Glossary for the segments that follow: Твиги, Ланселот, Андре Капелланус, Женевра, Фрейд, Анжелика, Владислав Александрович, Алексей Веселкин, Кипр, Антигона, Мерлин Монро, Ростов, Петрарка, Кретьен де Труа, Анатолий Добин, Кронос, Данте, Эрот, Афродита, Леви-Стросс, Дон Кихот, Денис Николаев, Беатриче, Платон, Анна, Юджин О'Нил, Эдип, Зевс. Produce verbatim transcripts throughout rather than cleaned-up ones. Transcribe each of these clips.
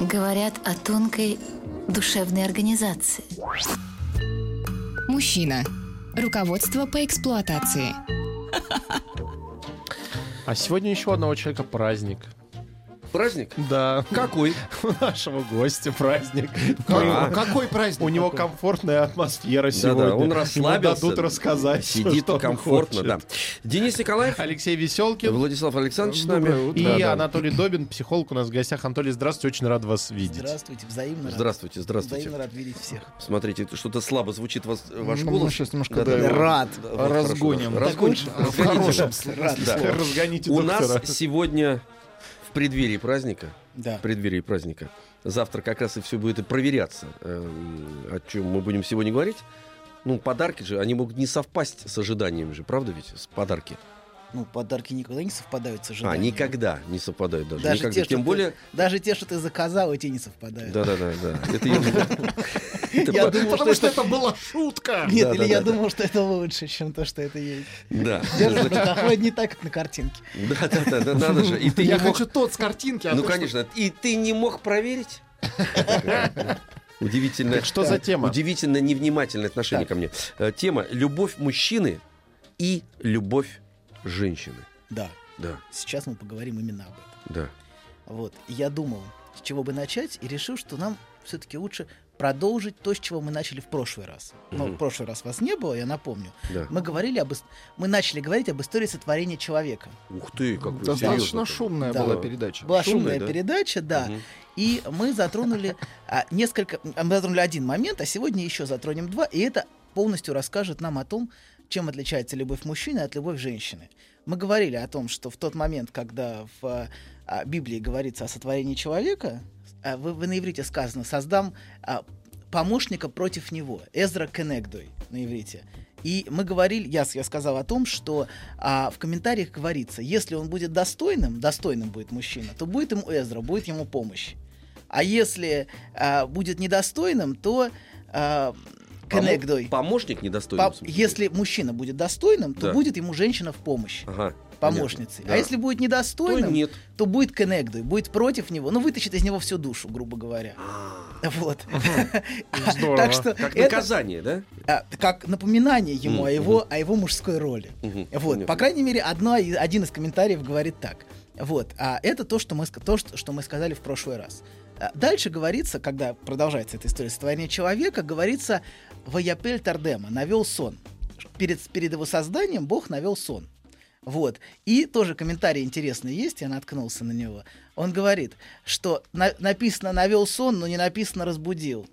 говорят о тонкой душевной организации. Мужчина. Руководство по эксплуатации. А сегодня еще одного человека праздник. Праздник? Да. Какой? У нашего гостя праздник. А, какой праздник? У него комфортная атмосфера сегодня. Да, да, он расслабился. Ему дадут рассказать. Сидит все, комфортно, да. Денис Николаев. Алексей Веселкин. Владислав Александрович с нами. И да, да. Анатолий Добин, психолог у нас в гостях. Анатолий, здравствуйте, очень рад вас видеть. Здравствуйте, взаимно. Здравствуйте, здравствуйте. Взаимно рад видеть всех. Смотрите, что-то слабо звучит ваш голос. Ну, сейчас немножко да, да, рад. Да, разгоним. Разгоните. Разгоните. У нас сегодня... В преддверии праздника, да. В преддверии праздника. Завтра как раз и все будет и проверяться, о чем мы будем сегодня говорить. Ну, подарки же, они могут не совпасть с ожиданиями же, правда ведь? С подарки. Ну, подарки никогда не совпадают с ожиданиями. А, никогда не совпадают даже. Даже, те, Тем более... ты, даже те, что ты заказал, и те не совпадают. Да-да-да. Потому что это была шутка. Нет, или я думал, что это лучше, чем то, что это есть. Да. Держишь, доходит не так, как на картинке. Да-да-да, надо же. Я хочу тот с картинки. Ну, конечно. И ты не мог проверить? Удивительно. Что за тема? Удивительно невнимательное отношение ко мне. Тема «Любовь мужчины и любовь женщины». Да. Да. Сейчас мы поговорим именно об этом. Да. Вот. Я думал, с чего бы начать, и решил, что нам все-таки лучше продолжить то, с чего мы начали в прошлый раз. Но угу. в прошлый раз вас не было, я напомню. Да. Мы говорили об... Мы начали говорить об истории сотворения человека. Ух ты, как вы серьезно. Достаточно шумная да. была передача. Была шумная, шумная да? передача, да. Угу. И мы затронули а, несколько... Мы затронули один момент, а сегодня еще затронем два. И это полностью расскажет нам о том, чем отличается любовь мужчины от любовь женщины. Мы говорили о том, что в тот момент, когда в а, Библии говорится о сотворении человека, а, вы, вы на иврите сказано «создам а, помощника против него», «Эзра кенегдой» на иврите. И мы говорили, я, я сказал о том, что а, в комментариях говорится, если он будет достойным, достойным будет мужчина, то будет ему Эзра, будет ему помощь. А если а, будет недостойным, то... А, Кенегдой. Помощник недостойный. По- если мужчина будет достойным, то да. будет ему женщина в помощь. Ага. Помощницей. Да. А если будет недостойным, то, то будет кенегдой, будет против него. Ну, вытащит из него всю душу, грубо говоря. Вот. Здорово. Так что как это, наказание, да? А, как напоминание ему mm-hmm. о, его, о его мужской роли. Mm-hmm. Вот. Mm-hmm. По крайней мере, одно, один из комментариев говорит так. Вот. А это то, что мы, то, что мы сказали в прошлый раз. Дальше говорится, когда продолжается эта история сотворения человека, говорится «Ваяпель Тардема», «навел сон». Перед, перед его созданием Бог навел сон. Вот. И тоже комментарий интересный есть, я наткнулся на него. Он говорит, что на, написано «навел сон», но не написано «разбудил».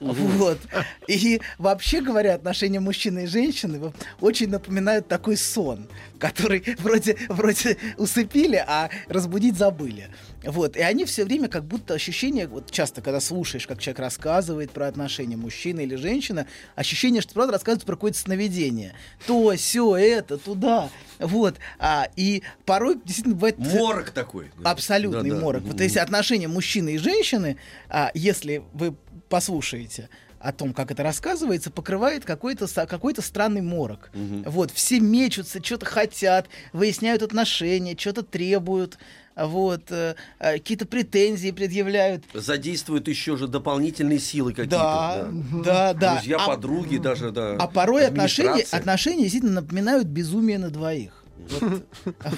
Вот. И вообще говоря, отношения мужчины и женщины очень напоминают такой сон, который вроде, вроде усыпили, а разбудить забыли. Вот. И они все время как будто ощущение, вот часто, когда слушаешь, как человек рассказывает про отношения мужчины или женщины, ощущение, что правда рассказывают про какое-то сновидение. То, сё, это, туда. Вот. А, и порой действительно бывает... Морок такой. Абсолютный да, морок. Да. Вот, то есть отношения мужчины и женщины, а, если вы послушаете о том, как это рассказывается, покрывает какой-то, какой-то странный морок. Угу. Вот. Все мечутся, что-то хотят, выясняют отношения, что-то требуют. Вот, э, какие-то претензии предъявляют. Задействуют еще же дополнительные силы какие-то. Да, да, да. да. Друзья, а, подруги даже, да. А порой отношения, отношения действительно напоминают безумие на двоих.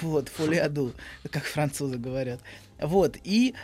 Вот, фолиаду, как французы говорят. Вот, и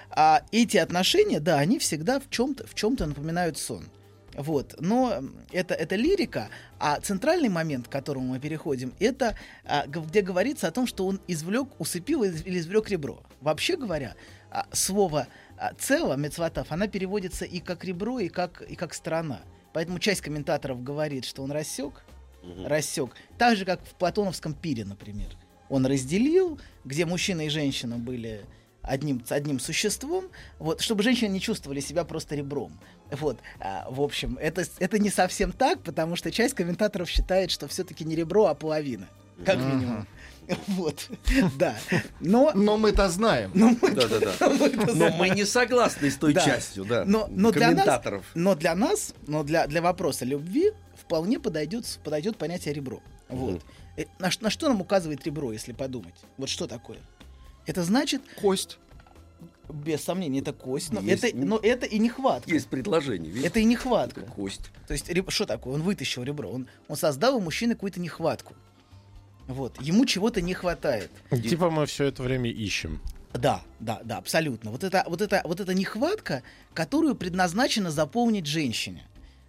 эти отношения, да, они всегда в чем-то напоминают сон. Вот, но это, это лирика, а центральный момент, к которому мы переходим, это а, где говорится о том, что он извлек, усыпил или извлек ребро. Вообще говоря, а, слово а, «цело», «мецватав», она переводится и как ребро, и как, и как «сторона». Поэтому часть комментаторов говорит, что он рассек, угу. рассек, так же, как в платоновском пире, например. Он разделил, где мужчина и женщина были... одним, одним существом, вот, чтобы женщины не чувствовали себя просто ребром. Вот, а, в общем, это, это не совсем так, потому что часть комментаторов считает, что все-таки не ребро, а половина. Как минимум. Вот, да. Но, но мы-то знаем. Но мы, да, да, да. Но мы-то знаем. Но мы не согласны с той да. частью, да, но, но комментаторов. Для нас, но для нас, но для, для вопроса любви вполне подойдет, подойдет понятие «ребро». Вот. Mm. На, на что нам указывает ребро, если подумать? Вот что такое? Это значит... Кость. Без сомнения, это кость, но, есть, это, но это и нехватка. Есть предложение. Видите? Это и нехватка. Это кость. То есть, что такое? Он вытащил ребро. Он, он создал у мужчины какую-то нехватку. Вот, ему чего-то не хватает. Типа мы все это время ищем. Да, да, да, абсолютно. Вот это, вот это, вот эта нехватка, которую предназначено заполнить женщине.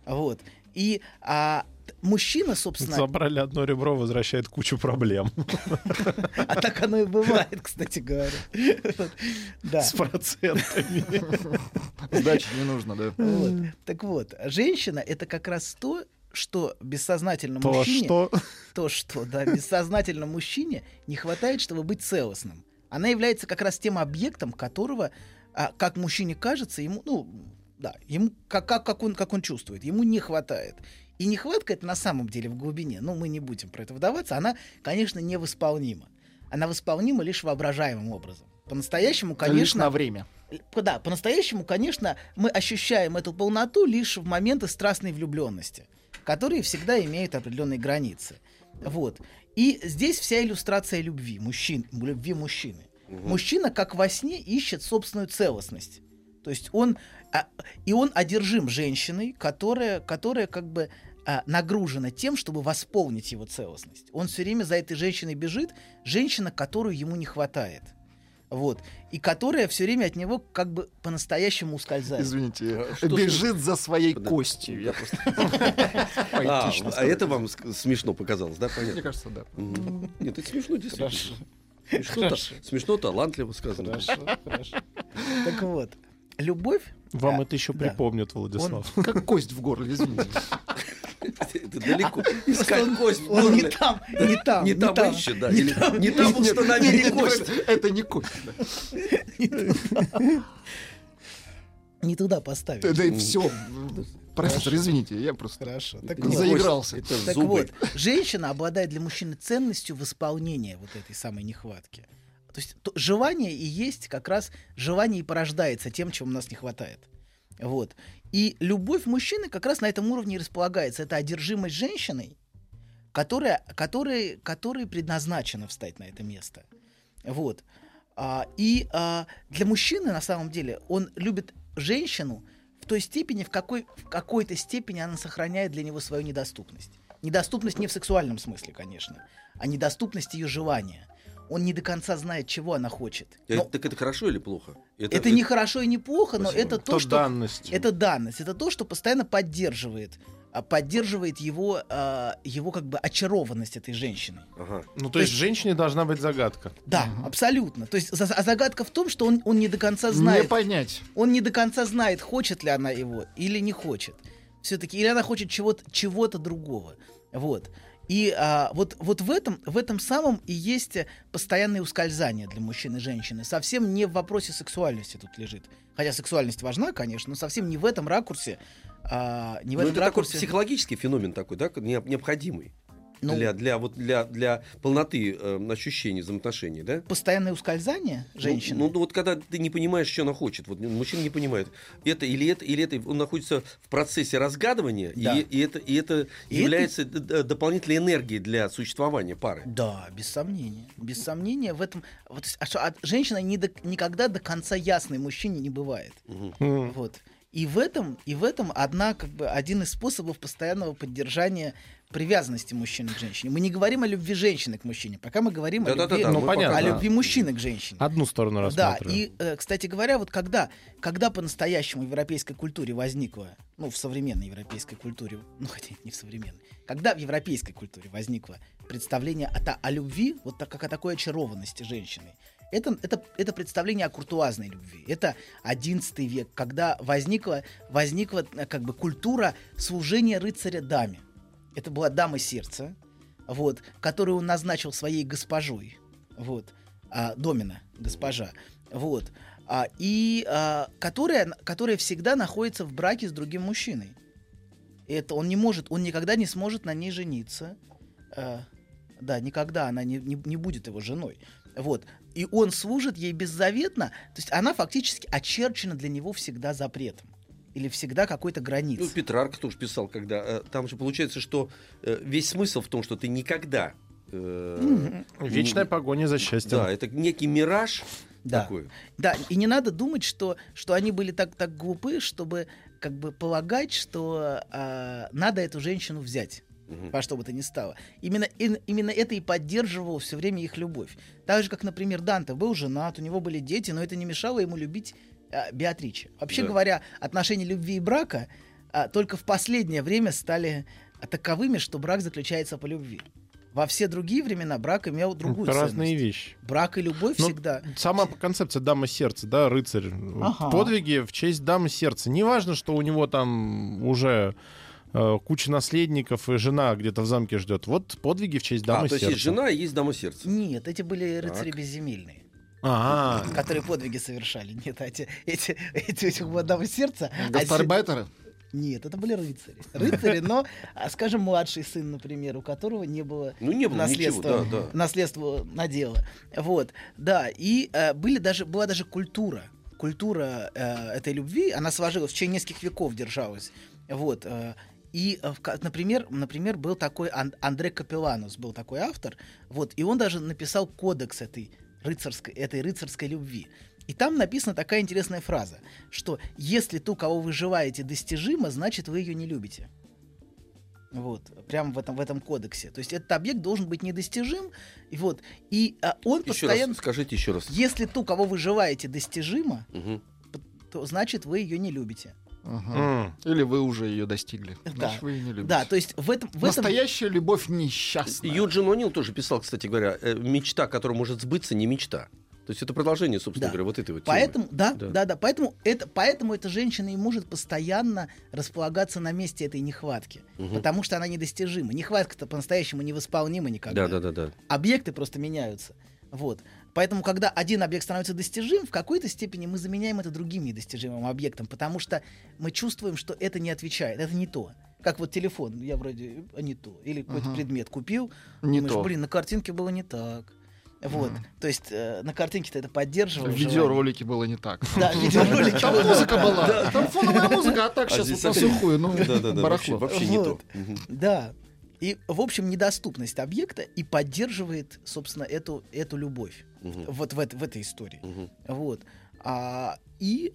Вот. И а, мужчина, собственно... Забрали одно ребро, возвращает кучу проблем. А так оно и бывает, кстати говоря. С процентами. Сдачи не нужно, да. Так вот, женщина — это как раз то, что бессознательно то, мужчине... Что? То, что, да, бессознательно мужчине не хватает, чтобы быть целостным. Она является как раз тем объектом, которого, а, как мужчине кажется, ему, ну, да, ему, как, как, как, он, как он чувствует, ему не хватает. И нехватка это на самом деле в глубине, но мы не будем про это вдаваться, она, конечно, невосполнима. Она восполнима лишь воображаемым образом. По-настоящему, конечно... Лишь на время. Да, по-настоящему, конечно, мы ощущаем эту полноту лишь в моменты страстной влюбленности, которые всегда имеют определенные границы. Вот. И здесь вся иллюстрация любви, мужчин, любви мужчины. Угу. Мужчина, как во сне, ищет собственную целостность. То есть он, а, и он одержим женщиной, которая, которая как бы а, нагружена тем, чтобы восполнить его целостность. Он все время за этой женщиной бежит, женщина, которую ему не хватает. Вот. И которая все время от него как бы по-настоящему ускользает. Извините, что бежит что? За своей да. костью. Я просто... а, а это вам смешно показалось, да? Понятно? Мне кажется, да. Mm-hmm. Нет, это смешно действительно. Хорошо. Смешно, хорошо. Та... смешно талантливо сказано. Хорошо, хорошо. Так вот, любовь... Вам да, это еще да. припомнят, Владислав. Он... Как кость в горле, извините. Это далеко. Искать кость. Он не там, не там. Не там ищет, да. Не там установили кость. Это не кость. Не туда поставили. Да и все. Профессор, извините, я просто хорошо. Не заигрался. Так вот, женщина обладает для мужчины ценностью восполнения вот этой самой нехватки. То есть то, желание и есть как раз желание и порождается тем, чем у нас не хватает. Вот. И любовь мужчины как раз на этом уровне и располагается. Это одержимость женщиной, которая, которой, которой предназначена встать на это место. Вот. А, и а, для мужчины, на самом деле, он любит женщину в той степени, в какой, в какой-то степени она сохраняет для него свою недоступность. Недоступность не в сексуальном смысле, конечно, а недоступность ее желания. Он не до конца знает, чего она хочет. Но... Так это хорошо или плохо? Это, это не это... хорошо и не плохо, спасибо. Но это то, это что... Данность. Это данность. Это то, что постоянно поддерживает, поддерживает его, его как бы очарованность этой женщины. Ага. Ну, то, то есть, есть женщине должна быть загадка. Да, угу. абсолютно. То есть загадка в том, что он, он не до конца знает... Не понять. Он не до конца знает, хочет ли она его или не хочет. Все-таки, или она хочет чего-то, чего-то другого. Вот. И а, вот, вот в, этом, в этом самом и есть постоянные ускользания для мужчин и женщины. Совсем не в вопросе сексуальности тут лежит. Хотя сексуальность важна, конечно, но совсем не в этом ракурсе. А, не в этом это ракурсе... такой психологический феномен такой, да, необходимый. Ну, для, для, вот для, для полноты э, ощущений взаимоотношений, да? Постоянное ускользание женщины. Ну, ну, вот когда ты не понимаешь, что она хочет. Вот мужчина не понимает, это или это, или это. Он находится в процессе разгадывания, да. и, и это, и это и является это... дополнительной энергией для существования пары. Да, без сомнения. Без сомнения в этом... Вот, а, а женщина не до, никогда до конца ясной мужчине не бывает. Угу. Вот. И в этом, и в этом одна, как бы, один из способов постоянного поддержания привязанности мужчины к женщине. Мы не говорим о любви женщины к мужчине, пока мы говорим да, о, да, любви, да, да, ну, о любви мужчины к женщине. Одну сторону рассматриваем. Да, и, кстати говоря, вот когда, когда по-настоящему в европейской культуре возникла, ну, в современной европейской культуре, ну, хотя не в современной, когда в европейской культуре возникло представление о, о любви, вот так, как о такой очарованности женщины, Это, это, это представление о куртуазной любви. Это одиннадцатый век, когда возникла, возникла как бы, культура служения рыцаря даме. Это была дама сердца, вот, которую он назначил своей госпожой. Вот. а, Домина, госпожа, вот, а, и а, которая, которая всегда находится в браке с другим мужчиной. Это он не может, он никогда не сможет на ней жениться. А, да, никогда она не, не, не будет его женой. Вот. И он служит ей беззаветно. То есть она фактически очерчена для него всегда запретом. Или всегда какой-то границей. Ну, Петрарка тоже писал, когда... Там же получается, что весь смысл в том, что ты никогда... Э, Вечная не... погоня за счастьем. Да, это некий мираж, да, такой. Да, и не надо думать, что, что они были так, так глупы, чтобы как бы полагать, что э, надо эту женщину взять. Угу. Во что бы то ни стало. Именно, и, именно это и поддерживало все время их любовь. Так же, как, например, Данте был женат, у него были дети, но это не мешало ему любить а, Беатриче. Вообще да. говоря, отношения любви и брака а, только в последнее время стали таковыми, что брак заключается по любви. Во все другие времена брак имел другую ценность. Разные вещи. Брак и любовь но всегда. Сама концепция дамы сердца, да, рыцарь. Ага. Подвиги в честь дамы сердца. Неважно, что у него там уже... куча наследников и жена где-то в замке ждет. Вот подвиги в честь дамы а, сердца. А, то есть жена и есть дама сердца? Нет, эти были рыцари так. безземельные. А-а-а. Которые подвиги совершали. Нет, эти, эти, эти, эти вот дамы сердца... Гастарбайтеры? А Нет, это были рыцари. Рыцари, но, скажем, младший сын, например, у которого не было, ну, не было наследства, ничего, да, да. наследства надела. Вот, да, и э, были даже, была даже культура. Культура э, этой любви, она сложилась, в течение нескольких веков держалась. Вот, э, И, например, например, был такой Андре Капелланус, был такой автор, вот, и он даже написал кодекс этой рыцарской, этой рыцарской любви. И там написана такая интересная фраза, что если ту, кого вы желаете, достижимо, значит, вы ее не любите. Вот, прямо в этом, в этом кодексе. То есть этот объект должен быть недостижим. И, вот, и а, он еще постоянно... Раз, скажите еще раз. Если ту, кого вы желаете, достижимо, угу. то значит, вы ее не любите. Ага. Mm. Или вы уже ее достигли. Да. Вы ее не любите. Да, то есть в этом, в настоящая этом... любовь несчастная. Юджин О'Нил тоже писал, кстати говоря, мечта, которая может сбыться, не мечта. То есть это продолжение, собственно да. говоря, вот этой вот поэтому, темы. Да, да, да, да. Поэтому, это, поэтому эта женщина и может постоянно располагаться на месте этой нехватки. Угу. Потому что она недостижима. Нехватка-то по-настоящему невосполнима никогда. Да, да, да, да. Объекты просто меняются. Вот. Поэтому, когда один объект становится достижим, в какой-то степени мы заменяем это другим недостижимым объектом, потому что мы чувствуем, что это не отвечает, это не то. Как вот телефон, я вроде не то, или какой-то ага. предмет купил, не думаешь, то. Блин, на картинке было не так. Вот, mm. то есть э, на картинке-то это поддерживало. В видеоролике было не так. Да, в видеоролике. Там музыка была. Там фоновая музыка, а так сейчас вот на сухую, ну, барахло. Вообще не то. Да. И, в общем, недоступность объекта и поддерживает, собственно, эту, эту любовь угу. вот в, в этой истории. Угу. Вот. А, и,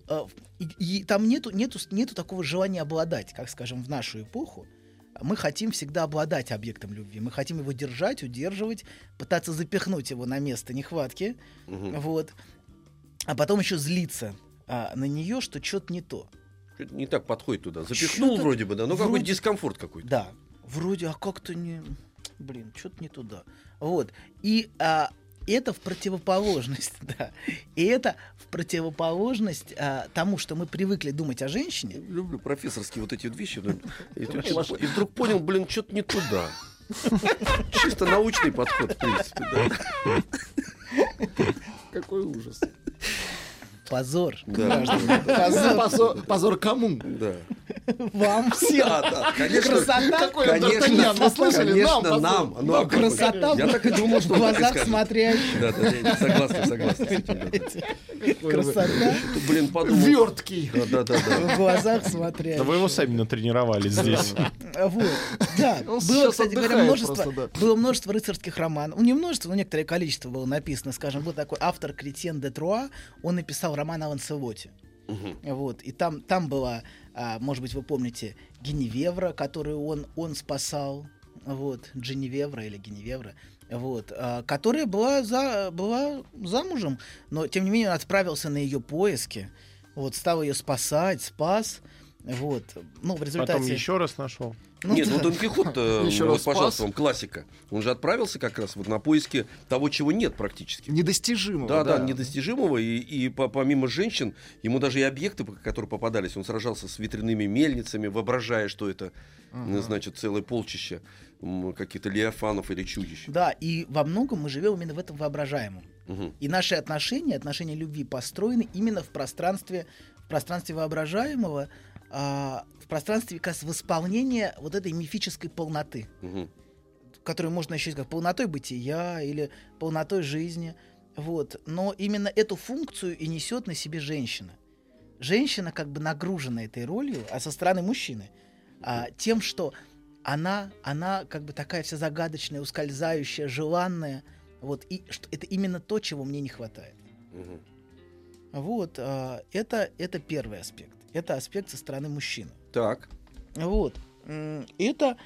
и, и там нету, нету, нету такого желания обладать, как, скажем, в нашу эпоху. Мы хотим всегда обладать объектом любви. Мы хотим его держать, удерживать, пытаться запихнуть его на место нехватки. Угу. Вот. А потом еще злиться а, на нее, что что-то не то. Что-то не так подходит туда. Запихнул что-то... вроде бы, да, но вроде... какой-то дискомфорт какой-то. Да. Вроде, а как-то не... Блин, что-то не туда. Вот. И а, это в противоположность, да. И это в противоположность а, тому, что мы привыкли думать о женщине. Люблю профессорские вот эти вот вещи. И вдруг понял, блин, что-то не туда. Чисто научный подход, в принципе, да. Какой ужас. Позор. Да. Позор. Позор. Позор кому? Да. Вам всем. Да, да. Конечно, красота. Какой конечно, вы слышали? Конечно, нам. нам, нам, нам красота я так и думал, что в глазах смотрящих. Да, да, да, согласен, согласен. Красота. Блин, подумал. Верткий. Да, да, да. В глазах смотрящих. Да вы его сами натренировали здесь. Вот. Да. Было, кстати говоря, множество, было множество рыцарских романов. Ну, не множество, но некоторое количество было написано. Скажем, был такой автор Кретьен де Труа. Он написал роман о Ланселоте. Угу. Вот. И там, там была, а, может быть, вы помните, Женевра, которую он, он спасал. Вот. Женевра или Женевра. Вот. А, которая была, за, была замужем, но, тем не менее, он отправился на ее поиски. Вот. Стал ее спасать, спас. Вот. Ну, в результате... Потом еще раз нашел. Ну, нет, да. ну Дон Кихот, вот, пожалуйста, вам классика. Он же отправился как раз вот на поиски того, чего нет практически. Недостижимого. Да, да, да недостижимого. И, и помимо женщин, ему даже и объекты, которые попадались, он сражался с ветряными мельницами, воображая, что это, ага. значит, целое полчище каких-то леофанов или чудищ. Да, и во многом мы живем именно в этом воображаемом. Угу. И наши отношения, отношения любви построены именно в пространстве, в пространстве воображаемого, а, в пространстве как раз восполнения вот этой мифической полноты, угу. которую можно ощутить как полнотой бытия или полнотой жизни. Вот. Но именно эту функцию и несет на себе женщина. Женщина как бы нагружена этой ролью, а со стороны мужчины, а, тем, что она, она как бы такая вся загадочная, ускользающая, желанная. Вот, и что, это именно то, чего мне не хватает. Угу. Вот, а, это, это первый аспект. Это аспект со стороны мужчины. Так. Вот. Это,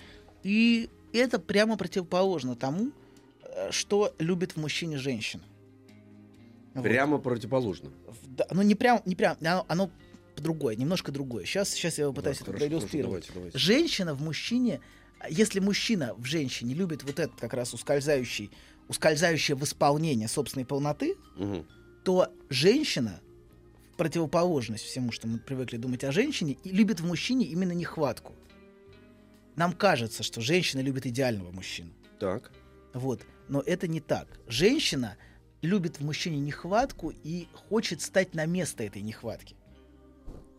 и это прямо противоположно тому, что любит в мужчине женщина. Прямо вот. Противоположно. Да, ну, не прям, не прям, оно, оно другое, немножко другое. Сейчас, сейчас я попытаюсь да, это проиллюстрировать. Женщина в мужчине, если мужчина в женщине любит вот этот как раз ускользающий, ускользающее восполнение собственной полноты, угу. то женщина, в противоположность всему, что мы привыкли думать о женщине, и любит в мужчине именно нехватку. Нам кажется, что женщина любит идеального мужчину. Так. Вот. Но это не так. Женщина любит в мужчине нехватку и хочет стать на место этой нехватки.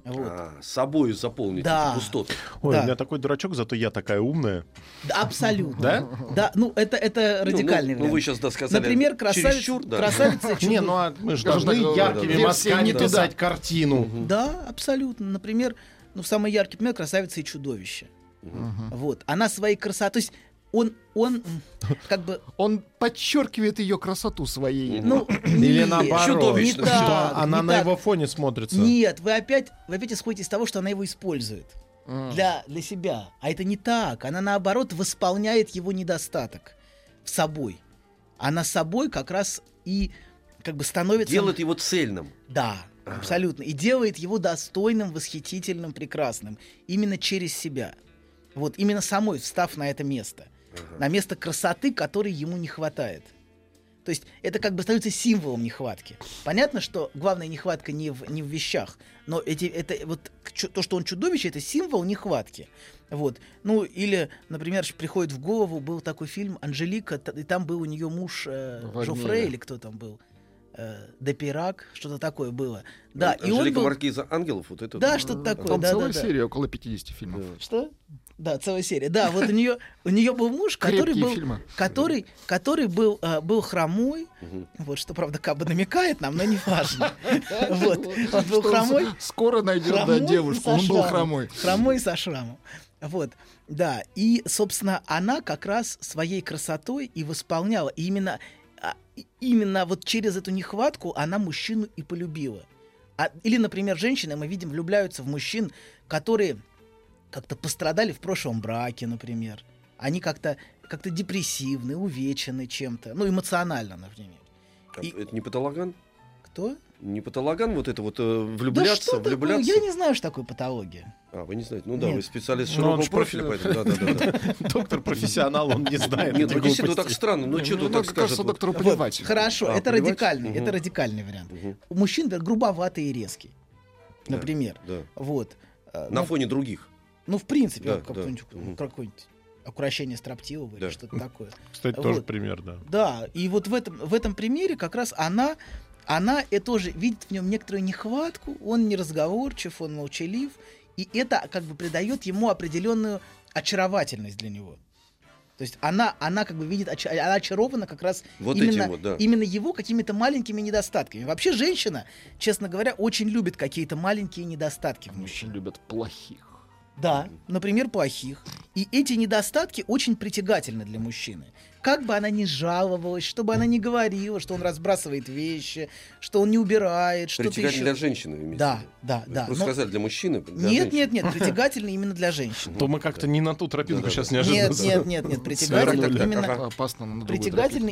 Вот. А, собою заполнить да. эту пустоту. Ой, да. у меня такой дурачок, зато я такая умная. Да, абсолютно. Да? Да, ну это, это радикальный ну, ну, вариант. Ну вы сейчас да, сказали. Например, красавица. Чересчур, да. красавица не, ну а мы же должны яркими мазками писать картину. Угу. Да, абсолютно. Например, ну самый яркий пример — красавица и чудовище. Угу. Вот. Она своей красотой... То есть он, он как бы... Он подчеркивает ее красоту своей. Ну, или наоборот. Не так, что она не на так. его фоне смотрится. Нет, вы опять, вы опять исходите из того, что она его использует mm. для, для себя. А это не так. Она, наоборот, восполняет его недостаток собой. Она собой как раз и как бы становится... Делает его цельным. Да, ага. абсолютно. И делает его достойным, восхитительным, прекрасным. Именно через себя. Вот именно самой, встав на это место. Uh-huh. На место красоты, которой ему не хватает. То есть это как бы становится символом нехватки. Понятно, что главная нехватка не в, не в вещах, но эти, это, вот, то, что он чудовище, это символ нехватки. Вот. Ну или, например, приходит в голову, был такой фильм «Анжелика», и там был у нее муж э, Жофрей, или кто там был? Депирак, что-то такое было. Да, Анжелика и он был... Маркиза Ангелов, вот это. Да, да, что-то такое. Там да, целая да, серия, да. около пятьдесят фильмов. Да. Что? Да, целая серия. Да, вот у нее у нее был муж, который был, который, который был, э, был хромой. Угу. Вот что, правда, как бы намекает нам, но не важно. Вот, он был хромой. Скоро найдет девушку. Он был хромой. Хромой со шрамом. Вот, да. И, собственно, она как раз своей красотой и восполняла именно. Именно вот через эту нехватку она мужчину и полюбила. А, или, например, женщины, мы видим, влюбляются в мужчин, которые как-то пострадали в прошлом браке, например. Они как-то, как-то депрессивны, увечены чем-то. Ну, эмоционально, например. А и... Это не патологан? Кто? Не патологан вот это вот э, влюбляться, да влюбляться? Такое? Я не знаю, что такое патология. А, вы не знаете? Ну да, Нет. вы специалист широкого профиля, поэтому... Доктор-профессионал, он не знает. Нет, ну действительно, так странно. Ну что тут так скажет? Хорошо, это радикальный вариант. У мужчин грубоватый и резкий, например. На фоне других. Ну, в принципе, какой-нибудь... Укрощение строптивого или что-то такое. Кстати, тоже пример, да. Да, и вот в этом примере как раз она... Она и тоже видит в нем некоторую нехватку, он неразговорчив, он молчалив, и это как бы придает ему определенную очаровательность для него. То есть она, она как бы видит, она очарована как раз вот именно, этим вот, да. именно его какими-то маленькими недостатками. Вообще женщина, честно говоря, очень любит какие-то маленькие недостатки в мужчине. Очень любят плохих. Да, например, плохих. И эти недостатки очень притягательны для мужчины. Как бы она ни жаловалась, что бы она ни говорила, что он разбрасывает вещи, что он не убирает, что-то еще. Притягательно для женщины вместе. Да, да, Вы да. Просто но... сказали, для мужчины? Для нет, женщины. нет, нет, притягательно именно для женщин. То мы как-то не на ту тропинку сейчас неожиданно. Нет, нет, нет, нет, притягательно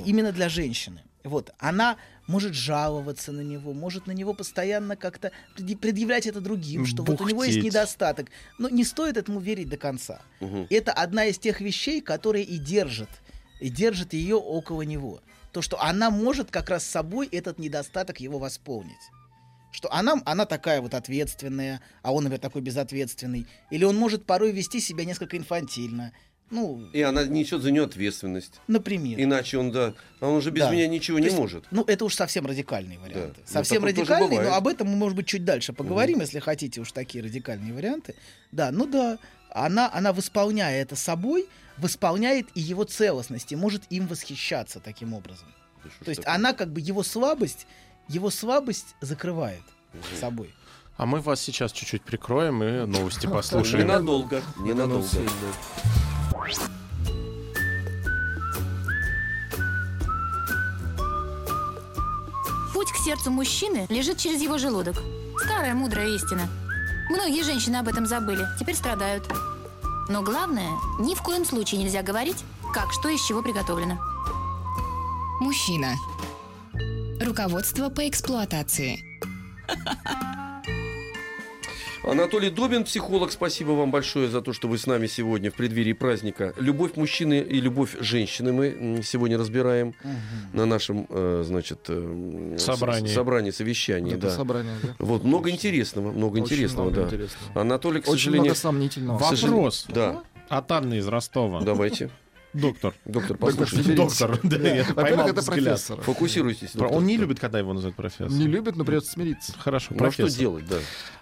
именно для женщины. Вот, она может жаловаться на него, может на него постоянно как-то предъявлять это другим, что Бухтеть. вот у него есть недостаток. Но не стоит этому верить до конца. Угу. Это одна из тех вещей, которые и держат, и держат ее около него. То, что она может как раз собой этот недостаток его восполнить. Что она, она такая вот ответственная, а он, например, такой безответственный. Или он может порой вести себя несколько инфантильно. Ну, и она несет за нее ответственность. Например. Иначе он, да, он уже без да. меня ничего не есть, может. Ну, это уж совсем радикальные варианты. Да. Совсем ну, радикальные, но об этом мы, может быть, чуть дальше поговорим, угу. если хотите уж такие радикальные варианты. Да, ну да, она, она восполняя это собой, восполняет и его целостность, и может им восхищаться таким образом. Да, то есть такое? Она как бы его слабость, его слабость закрывает угу. собой. А мы вас сейчас чуть-чуть прикроем и новости послушаем. Ненадолго. Ненадолго. Путь к сердцу мужчины лежит через его желудок. Старая мудрая истина. Многие женщины об этом забыли, теперь страдают. Но главное, ни в коем случае нельзя говорить, как, что, из чего приготовлено. Мужчина. Руководство по эксплуатации. Анатолий Добин, психолог, спасибо вам большое за то, что вы с нами сегодня в преддверии праздника. Любовь мужчины и любовь женщины мы сегодня разбираем угу. на нашем, значит, собрании, собрании совещании. Да. Собрание, да? Вот очень много интересного, много очень интересного, много да. интересного. Анатолий, к очень сожалению, много сомнительного. Вопрос, да. От Анны из Ростова. Давайте. Доктор. Доктор, послушайте. Доктор, да, да. Я поймал это взгляд. Профессор. Фокусируйтесь. Доктор. Он не любит, когда его называют профессор. Не любит, но придется смириться. Хорошо, ну, профессор. Что делать, да.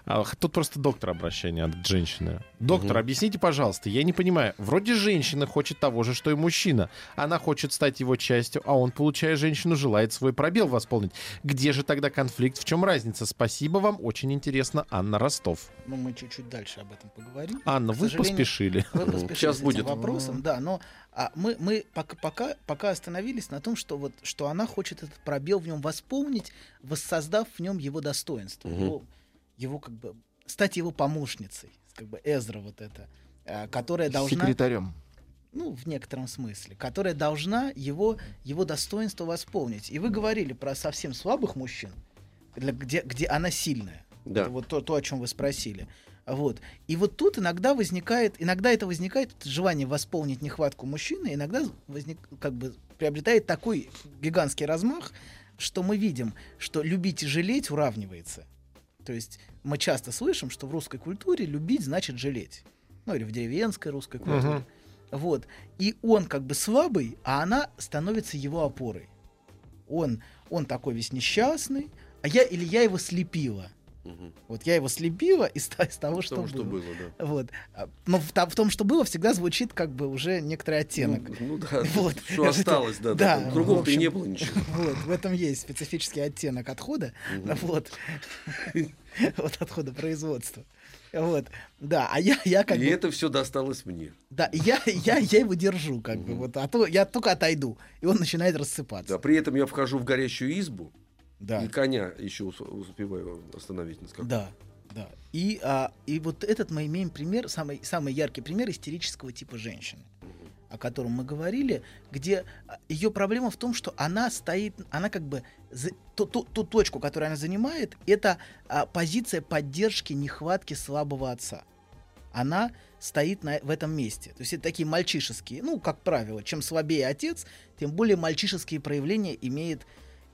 А, тут просто доктор обращение от женщины. Доктор, угу. объясните, пожалуйста, я не понимаю. Вроде женщина хочет того же, что и мужчина. Она хочет стать его частью, а он, получая женщину, желает свой пробел восполнить. Где же тогда конфликт? В чем разница? Спасибо вам, очень интересно, Анна, Ростов. Ну, мы чуть-чуть дальше об этом поговорим. Анна, вы поспешили. Вы поспешили сейчас с этим будет. Вопросом, да, но... А мы, мы пока, пока, пока остановились на том, что, вот, что она хочет этот пробел в нем восполнить, воссоздав в нем его достоинство, угу. его, его как бы стать его помощницей, как бы Эзра вот эта, которая должна... Секретарем. Ну, в некотором смысле, которая должна его, его достоинство восполнить. И вы говорили про совсем слабых мужчин, где, где она сильная. Да. Это вот то, то, о чем вы спросили. Вот. И вот тут иногда возникает, иногда это возникает желание восполнить нехватку мужчины, иногда возник, как бы, приобретает такой гигантский размах, что мы видим, что любить и жалеть уравнивается. То есть мы часто слышим, что в русской культуре любить значит жалеть. Ну или в деревенской русской культуре. Uh-huh. Вот. И он как бы слабый, а она становится его опорой. Он, он такой весь несчастный, а я или я его слепила. Угу. Вот я его слепила из, из того, что, того, было. что было, да. Вот. Но в, в том, что было, всегда звучит как бы уже некоторый оттенок. Ну, ну да, вот. Что осталось, да. да. да. Другого-то и не было ничего. Вот. В этом есть специфический оттенок отхода. Угу. Вот. Вот отхода производства. Вот. Да, а я, я как и бы... это все досталось мне. Да, я, я, я его держу, как угу. бы. Вот. А то я только отойду. И он начинает рассыпаться. Да, при этом я вхожу в горящую избу. Да. И коня еще успеваю остановить. Да, да. И, а, и вот этот мы имеем пример, самый, самый яркий пример истерического типа женщины, о котором мы говорили, где ее проблема в том, что она стоит, она как бы, за, ту, ту, ту точку, которую она занимает, это а, позиция поддержки нехватки слабого отца. Она стоит на, в этом месте. То есть это такие мальчишеские, ну, как правило, чем слабее отец, тем более мальчишеские проявления имеет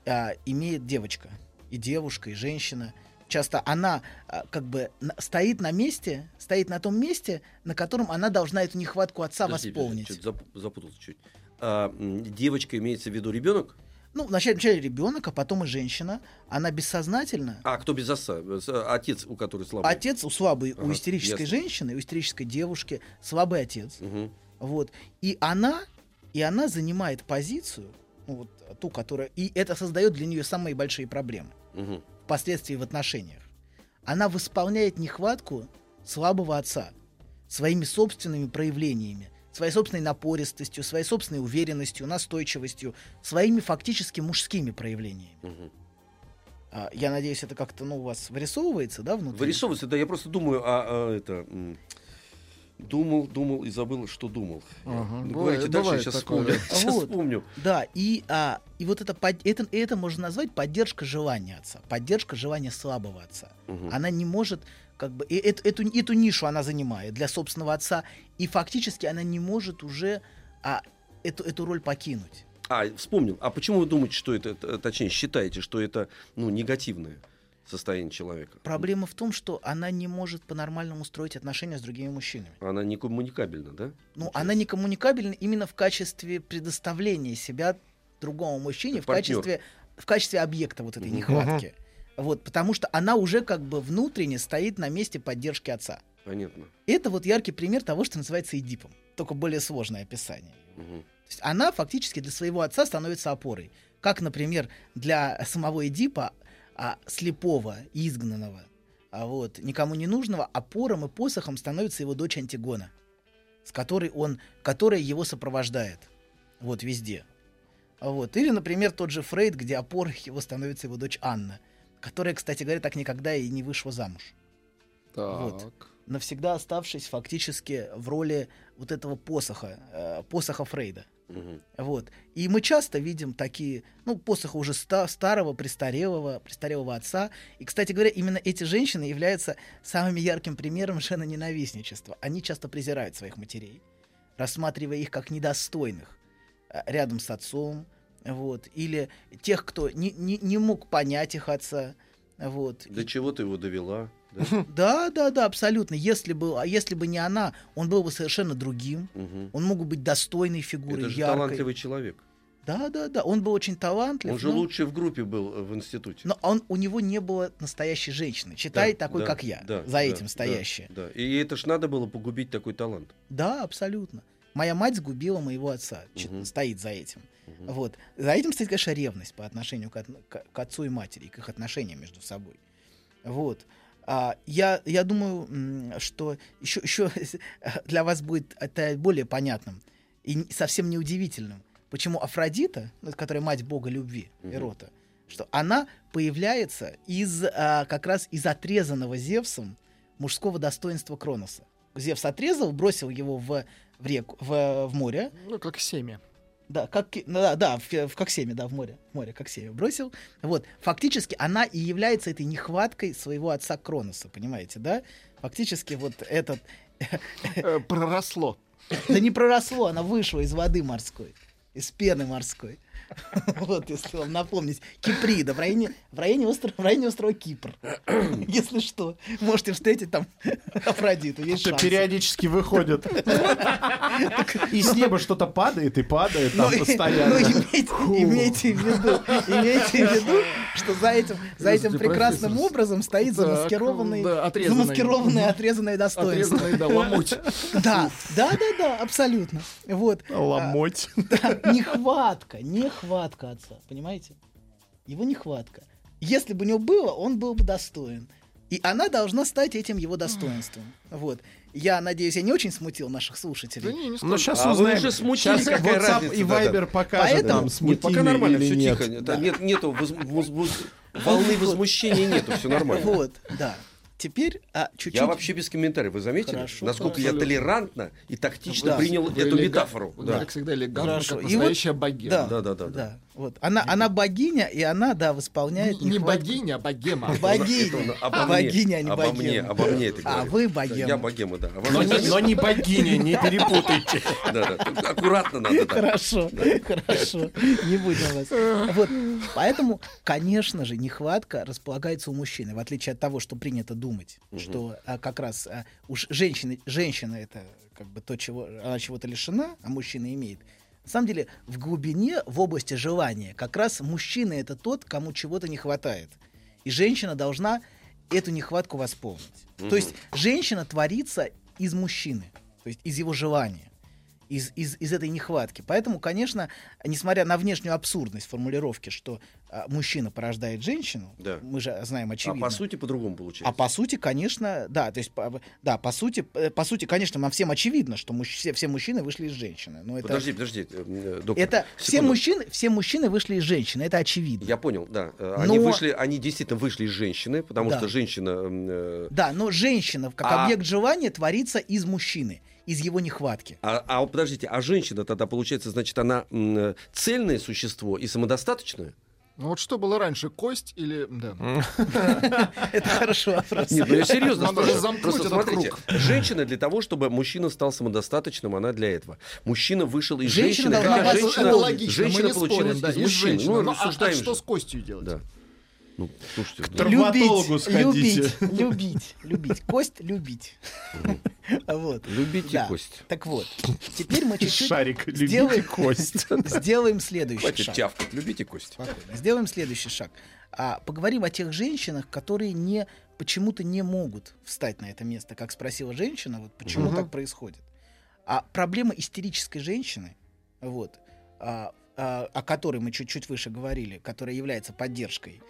А, имеет девочка, и девушка, и женщина. Часто она а, как бы на, стоит на месте, стоит на том месте, на котором она должна эту нехватку отца Подожди, восполнить. Чуть зап, запутался чуть. А, девочка имеется в виду ребенок? Ну, вначале, вначале ребенок, а потом и женщина. Она бессознательно... А кто без отца? Отец, у которого слабый. Отец у слабой, ага, у истерической ясно. женщины, у истерической девушки слабый отец. Угу. Вот. И она, и она занимает позицию, ну, вот, ту, которая... И это создает для нее самые большие проблемы. Угу. Впоследствии в отношениях. Она восполняет нехватку слабого отца своими собственными проявлениями, своей собственной напористостью, своей собственной уверенностью, настойчивостью, своими фактически мужскими проявлениями. Угу. А, я надеюсь, это как-то ну, у вас вырисовывается, да, внутри? Вырисовывается, да. Я просто думаю, а, а это... Думал, думал и забыл, что думал. Ага, ну, бывает, говорите, дальше я сейчас вспомню. Сейчас вот, вспомню. Да, и, а, и вот это, это, это можно назвать поддержка желания отца, поддержка желания слабого отца. Угу. Она не может, как бы, эту, эту, эту нишу она занимает для собственного отца, и фактически она не может уже а, эту, эту роль покинуть. А, вспомнил. А почему вы думаете, что это, точнее, считаете, что это ну, негативное? состояние человека. Проблема в том, что она не может по-нормальному строить отношения с другими мужчинами. Она не коммуникабельна, да? Ну, получается? Она не коммуникабельна именно в качестве предоставления себя другому мужчине, в качестве, в качестве объекта вот этой нехватки. Uh-huh. Вот, потому что она уже как бы внутренне стоит на месте поддержки отца. Понятно. Это вот яркий пример того, что называется Эдипом. Только более сложное описание. Uh-huh. То есть она фактически для своего отца становится опорой. Как, например, для самого Эдипа, а слепого, изгнанного, а вот, никому не нужного, опором и посохом становится его дочь Антигона, с которой он, которая его сопровождает вот везде. Вот. Или, например, тот же Фрейд, где опорой его становится его дочь Анна, которая, кстати говоря, так никогда и не вышла замуж. Так. Вот. Навсегда оставшись фактически в роли вот этого посоха, э, посоха Фрейда. Угу. Вот. И мы часто видим такие, ну, посоха уже ста- старого, престарелого, престарелого отца. И, кстати говоря, именно эти женщины являются самым ярким примером женоненавистничества. Они часто презирают своих матерей, рассматривая их как недостойных рядом с отцом, вот, или тех, кто не, не, не мог понять их отца. Вот. До чего ты его довела? Да? да, да, да, абсолютно. Если бы, если бы не она, он был бы совершенно другим. Угу. Он мог бы быть достойной фигурой. Это же яркой. Талантливый человек. Да, да, да. Он был очень талантлив. Он же но... лучший в группе был в институте. Но он, у него не было настоящей женщины. Читай, да, такой, да, как я, да, за да, этим да, стоящая. Да, да. И это ж надо было погубить такой талант. Да, абсолютно. Моя мать сгубила моего отца. Угу. Стоит за этим. Угу. Вот. За этим стоит, конечно, ревность по отношению к, к, к отцу и матери, к их отношениям между собой. Вот. А, я, я думаю, что еще, еще для вас будет это более понятным и совсем неудивительным, почему Афродита, которая мать бога любви, Эрота, mm-hmm. что она появляется из, а, как раз из отрезанного Зевсом мужского достоинства Кроноса. Зевс отрезал, бросил его в, в реку, в, в море. Ну, как семя. Да, как, да, да, в, в, как семя, да, в море, в море, как семя бросил. Вот, фактически она и является этой нехваткой своего отца Кроноса, понимаете, да? Фактически вот этот... Проросло. Да не проросло, она вышла из воды морской, из пены морской. Вот, если вам напомнить, Киприда, в районе, в районе, острова, в районе острова Кипр. Если что, можете встретить там Афродиту, есть шансы. Периодически выходят. И с неба что-то падает и падает там постоянно. Имейте в виду, имейте в виду, что за этим прекрасным образом стоит замаскированное, отрезанное достоинство. Ломоть. Да, да, да, абсолютно. Ломоть. Нехватка, нехватка. Нехватка отца, понимаете? Его нехватка. Если бы у него было, он был бы достоин. И она должна стать этим его достоинством. Вот. Я надеюсь, я не очень смутил наших слушателей. Да не, не но сейчас а узнаем. Уже смутили, сейчас какая WhatsApp разница, и Viber да, покажут. Поэтому... Нам, нет, пока нормально, все нет. Тихо. Да. Нет, нету воз... Воз... Воз... волны возмущения, нету, все нормально. Вот, да. Теперь а, чуть-чуть... Я вообще без комментариев, вы заметили? Хорошо, насколько хорошо. Я толерантно и тактично да. принял вы эту элега... метафору. Да. Да. Как всегда элегантно, хорошо. Как настоящая вот... богема. Да, да, да. да, да. да. Вот. Она, она богиня, и она, да, восполняет... Не, не богиня, а богема. Богиня, а богиня, не богема. Обо мне это говорит. А вы богема. Я богема, да. Но не богиня, не перепутайте. Аккуратно надо. Хорошо, хорошо. Не будем вас. Поэтому, конечно же, нехватка располагается у мужчины, в отличие от того, что принято думать. Думать, угу. что а, как раз а, уж женщины, женщина это как бы то, чего она чего-то лишена, а мужчина имеет. На самом деле в глубине, в области желания, как раз мужчина это тот, кому чего-то не хватает. И женщина должна эту нехватку восполнить. Угу. То есть женщина творится из мужчины, то есть из его желания, из, из, из этой нехватки. Поэтому, конечно, несмотря на внешнюю абсурдность формулировки, что а, мужчина порождает женщину, да. мы же знаем очевидно. А по сути по-другому получается. А по сути, конечно, да, то есть, по, да, по сути, по сути, конечно, нам всем очевидно, что муж, все, все мужчины вышли из женщины. Но это, подожди, подожди, доктор. Это все мужчины, все мужчины вышли из женщины, это очевидно. Я понял, да. Они но... вышли, они действительно вышли из женщины, потому да. что женщина. Э... Да, но женщина как а... объект желания творится из мужчины. Из его нехватки. А, а подождите, а женщина тогда получается, значит, она м, цельное существо и самодостаточное? Ну вот что было раньше, кость или... Это хороший вопрос. Нет, ну я серьезно спрашиваю. Просто смотрите, женщина для того, чтобы мужчина стал самодостаточным, она для этого. Мужчина вышел из женщины, хотя женщина получилась из мужчины. Ну, а что с костью делать? Ну, слушайте, к травматологу сходите. Любить, любить, любить. Кость любить. Любите кость. Так вот, теперь мы чуть-чуть шарик, любите кость. Сделаем следующий шаг. Хватит тявкать, любите кость. Сделаем следующий шаг. Поговорим о тех женщинах, которые не почему-то не могут встать на это место, как спросила женщина, вот почему угу. так происходит. А проблема истерической женщины, вот, а, а, о которой мы чуть-чуть выше говорили, которая является поддержкой,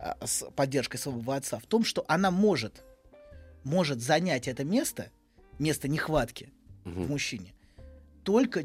а, с поддержкой слабого отца, в том, что она может, может занять это место, место нехватки угу. в мужчине, только...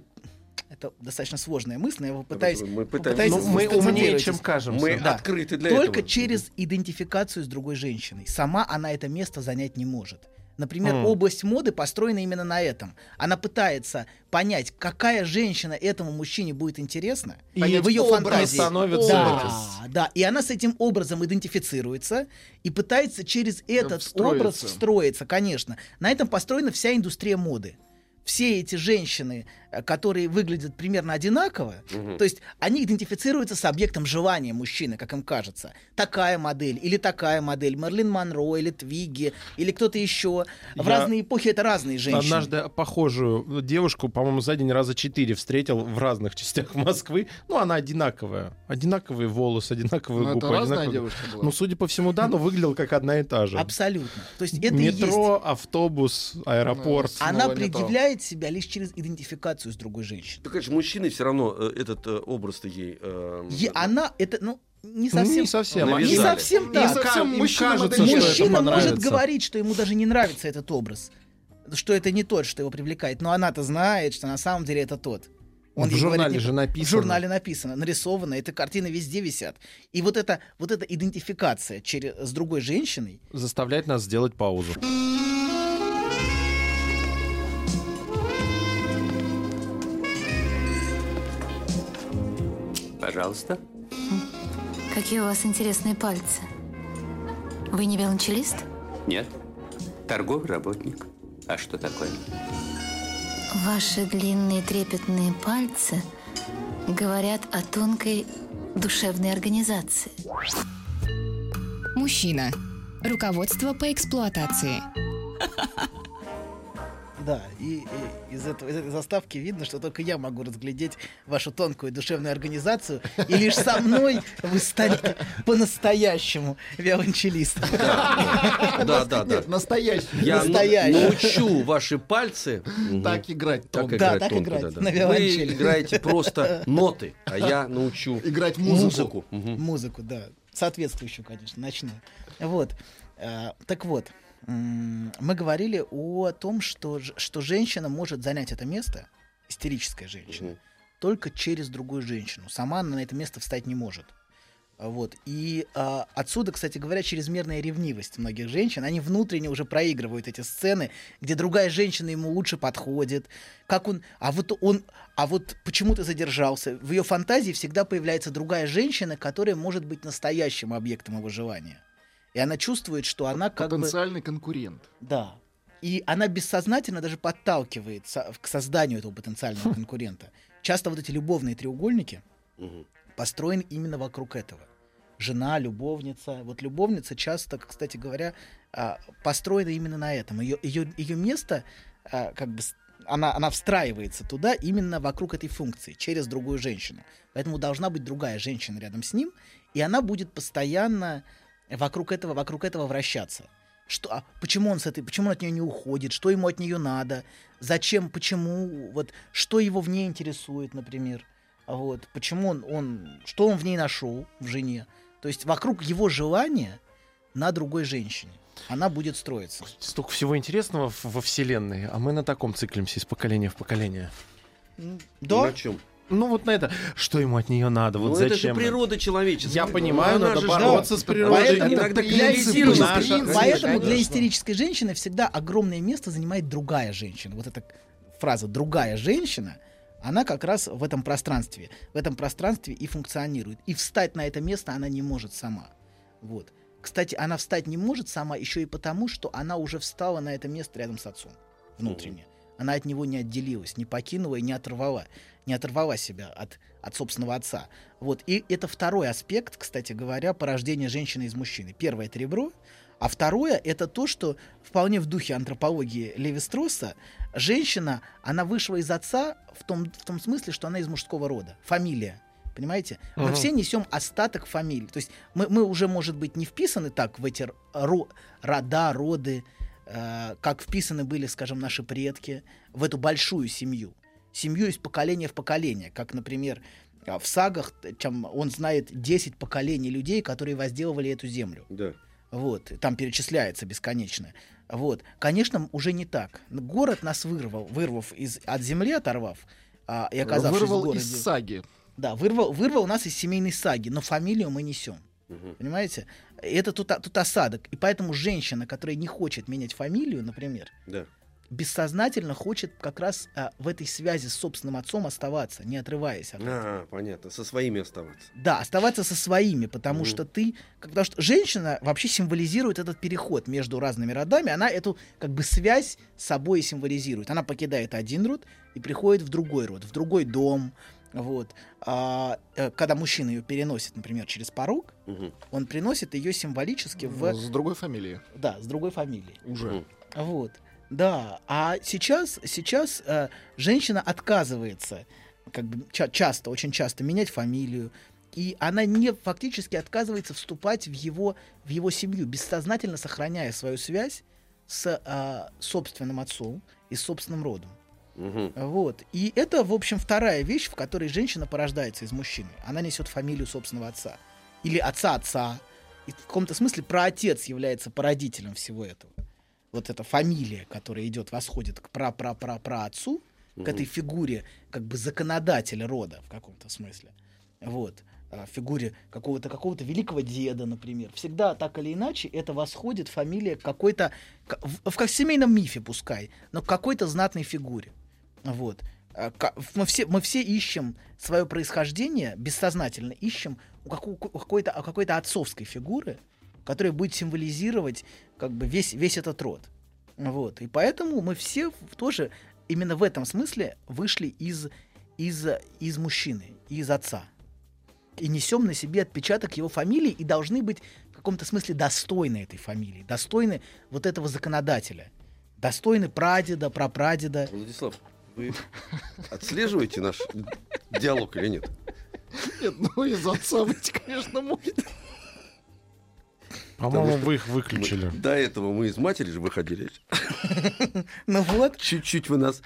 Это достаточно сложная мысль, но я попытаюсь... Мы, попытаюсь мы умнее, чем кажемся. Мы да. открыты для Только этого. Только через идентификацию с другой женщиной. Сама она это место занять не может. Например, mm. область моды построена именно на этом. Она пытается понять, какая женщина этому мужчине будет интересна. И в ее фантазии. Становится... Да, да, и она с этим образом идентифицируется и пытается через этот встроиться. Образ встроиться, конечно. На этом построена вся индустрия моды. Все эти женщины, которые выглядят примерно одинаково, угу. то есть они идентифицируются с объектом желания мужчины, как им кажется. Такая модель или такая модель, Мерлин Монро или Твиги или кто-то еще. В Я разные эпохи это разные женщины. Однажды похожую девушку, по-моему, за день раза четыре встретил в разных частях Москвы. Ну, она одинаковая. Одинаковые волосы, одинаковые но губы. Это разная одинаковые... девушка была. Ну, судя по всему, да, но выглядела как одна и та же. Абсолютно. То есть это метро, есть... автобус, аэропорт. Она предъявляет себя лишь через идентификацию с другой женщиной. Так, конечно, мужчины все равно э, этот э, образ-то ей... Э, е, она, это, ну, не совсем... Не совсем, не совсем так. Не совсем им мужчина, кажется, мужчина, что мужчина может говорить, что ему даже не нравится этот образ, что это не тот, что его привлекает, но она-то знает, что на самом деле это тот. Он в журнале говорит, же написано. В журнале написано, нарисовано, эта картина везде висят. И вот эта, вот эта идентификация через, с другой женщиной... Заставляет нас сделать паузу. Пожалуйста. Какие у вас интересные пальцы. Вы не виолончелист? Нет. Торговый работник. А что такое? Ваши длинные трепетные пальцы говорят о тонкой душевной организации. Мужчина. Руководство по эксплуатации. Да, и, и из, этого, из этой заставки видно, что только я могу разглядеть вашу тонкую душевную организацию, и лишь со мной вы станете по-настоящему виолончелистом. Да, да, да. Нет, настоящим. Я научу ваши пальцы так играть тонко. Да, так играть на виолончели. Вы играете просто ноты, а я научу играть музыку. Музыку, да. Соответствующую, конечно, ночную. Вот. Так вот. Мы говорили о том, что, что женщина может занять это место, истерическая женщина, угу. только через другую женщину. Сама она на это место встать не может. Вот. И а, отсюда, кстати говоря, чрезмерная ревнивость многих женщин. Они внутренне уже проигрывают эти сцены, где другая женщина ему лучше подходит. Как он, а вот он, а вот почему ты задержался? В ее фантазии всегда появляется другая женщина, которая может быть настоящим объектом его желания. И она чувствует, что она как бы... Потенциальный конкурент. Да. И она бессознательно даже подталкивает к созданию этого потенциального конкурента. Часто вот эти любовные треугольники построены именно вокруг этого. Жена, любовница. Вот любовница часто, кстати говоря, построена именно на этом. Ее, ее, ее место, как бы, она, она встраивается туда именно вокруг этой функции, через другую женщину. Поэтому должна быть другая женщина рядом с ним, и она будет постоянно... Вокруг этого, вокруг этого вращаться. Что, а почему он с этой, почему он от нее не уходит? Что ему от нее надо? Зачем? Почему? Вот что его в ней интересует, например? Вот почему он, он, что он в ней нашел в жене? То есть вокруг его желания на другой женщине. Она будет строиться. Столько всего интересного во вселенной, а мы на таком циклимся из поколения в поколение. Да. На чем? Ну вот на это, что ему от нее надо, вот ну, зачем? Это же природа человеческая. Я ну, понимаю, надо бороться да. с природой. Поэтому, так, для, истерической, наша, поэтому для истерической женщины всегда огромное место занимает другая женщина. Вот эта фраза «другая женщина», она как раз в этом пространстве, в этом пространстве и функционирует. И встать на это место она не может сама. Вот. Кстати, она встать не может сама еще и потому, что она уже встала на это место рядом с отцом внутренне. Она от него не отделилась, не покинула и не оторвала. не оторвала себя от, от собственного отца. Вот. И это второй аспект, кстати говоря, порождения женщины из мужчины. Первое — это ребро, а второе — это то, что вполне в духе антропологии Леви-Стросса женщина, она вышла из отца в том, в том смысле, что она из мужского рода. Фамилия. Понимаете? Uh-huh. Мы все несем остаток фамилии. То есть мы, мы уже, может быть, не вписаны так в эти ро- рода, роды, э, как вписаны были, скажем, наши предки, в эту большую семью. Семью из поколения в поколение. Как, например, в сагах, чем он знает десять поколений людей, которые возделывали эту землю. Да. Вот. Там перечисляется бесконечно. Вот. Конечно, уже не так. Город нас вырвал, вырвав из, от земли, оторвав, а, и оказавшись вырвал в городе. Вырвал из саги. Да, вырвал, вырвал нас из семейной саги, но фамилию мы несем. Угу. Понимаете? Это тут, тут осадок. И поэтому женщина, которая не хочет менять фамилию, например, да, бессознательно хочет как раз а, в этой связи с собственным отцом оставаться, не отрываясь от этого. А, понятно. Со своими оставаться. Да, оставаться со своими, потому угу. что ты... Потому что женщина вообще символизирует этот переход между разными родами. Она эту как бы связь с собой символизирует. Она покидает один род и приходит в другой род, в другой дом. Вот. А, когда мужчина ее переносит, например, через порог, угу. он приносит ее символически в... С другой фамилии. Да, с другой фамилии. Уже. Вот. Да. А сейчас, сейчас а, женщина отказывается как бы, ча- часто, очень часто менять фамилию. И она не, фактически отказывается вступать в его, в его семью, бессознательно сохраняя свою связь с а, собственным отцом и собственным родом. Угу. Вот. И это, в общем, вторая вещь, в которой женщина порождается из мужчины. Она несет фамилию собственного отца. Или отца-отца. И в каком-то смысле праотец является породителем всего этого. Вот эта фамилия, которая идет, восходит к пра-пра-пра-пра-отцу, угу. к этой фигуре как бы законодателя рода в каком-то смысле. Вот. Фигуре какого-то, какого-то великого деда, например. Всегда, так или иначе, это восходит фамилия к какой-то... В, в, в семейном мифе пускай, но к какой-то знатной фигуре. Вот. Мы все, мы все ищем свое происхождение, бессознательно ищем у какой-то, у какой-то отцовской фигуры, которая будет символизировать как бы весь, весь этот род. Вот. И поэтому мы все тоже именно в этом смысле вышли из, из, из мужчины, из отца. И несем на себе отпечаток его фамилии и должны быть в каком-то смысле достойны этой фамилии, достойны вот этого законодателя, достойны прадеда, прапрадеда. Владислав, вы отслеживаете наш диалог или нет? Нет, ну из отца быть, конечно, может. По-моему, вы их выключили. До этого мы из матери же выходили. Ну вот. Чуть-чуть вы нас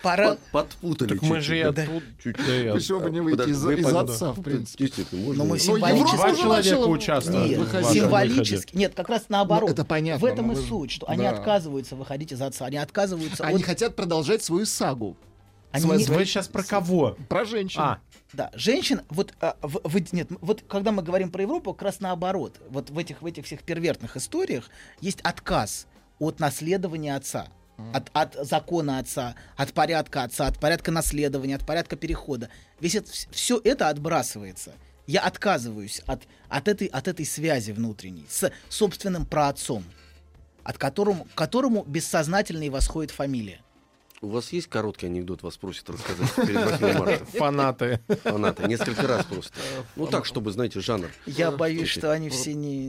подпутали. Так мы же и оттуда. Еще бы не выйти из отца, в принципе. Но мы символически. Нет, как раз наоборот. Это понятно. В этом и суть, что они отказываются выходить из отца. Они отказываются. Они хотят продолжать свою сагу. Вы не... сейчас про кого? Про женщин. А. Да, женщин, вот, а, в, в, нет, вот когда мы говорим про Европу, как раз наоборот. Вот в этих, в этих всех первертных историях есть отказ от наследования отца, mm. от, от закона отца, от порядка отца, от порядка наследования, от порядка перехода. Весь это, все это отбрасывается. Я отказываюсь от, от, этой, от этой связи внутренней с собственным праотцом, от которому, к которому бессознательно и восходит фамилия. У вас есть короткий анекдот, вас просят рассказать перед восьмым марта? Фанаты. Фанаты. Несколько раз просто. Ну так, чтобы, знаете, жанр. Я боюсь, что они все не...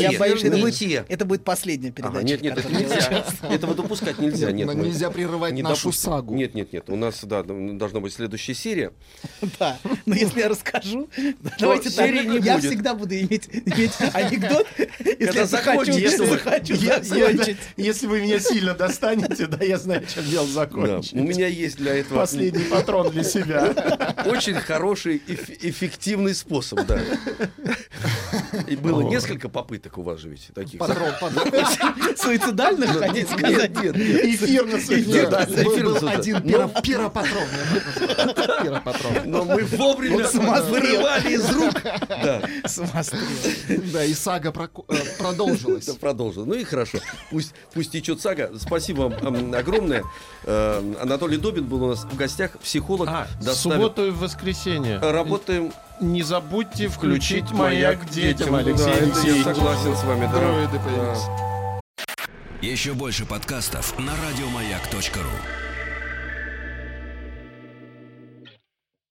Я боюсь, что это будет последняя передача. Нет, нет, это нельзя. Этого допускать нельзя. Нельзя прерывать нашу сагу. Нет, нет, нет. У нас, да, должна быть следующая серия. Да. Но если я расскажу, давайте так. Я всегда буду иметь анекдот, если я захочу. Если вы меня сильно достанете, да, я знаю, чем дело. Закончить. Да, у меня есть для этого... Последний патрон для себя. Очень хороший, эф- эффективный способ, да. И было О. несколько попыток у вас же ведь таких. Патрон, патрон. Суицидальных, хотите сказать? Нет, нет, нет. Эфирно-суицидальных. Был, был один пиропатрон. Пиропатрон. Но мы вовремя вырывали из рук. Да. Да, и сага продолжилась. Продолжилась. Ну и хорошо. Пусть течет сага. Спасибо вам огромное. Анатолий Добин был у нас в гостях, психолог. А, в субботу и в воскресенье. Работаем. Не забудьте включить «Маяк» детям, Алексей. Да, это я согласен с вами, дорогие друзья. Еще больше подкастов на радиомаяк точка ру.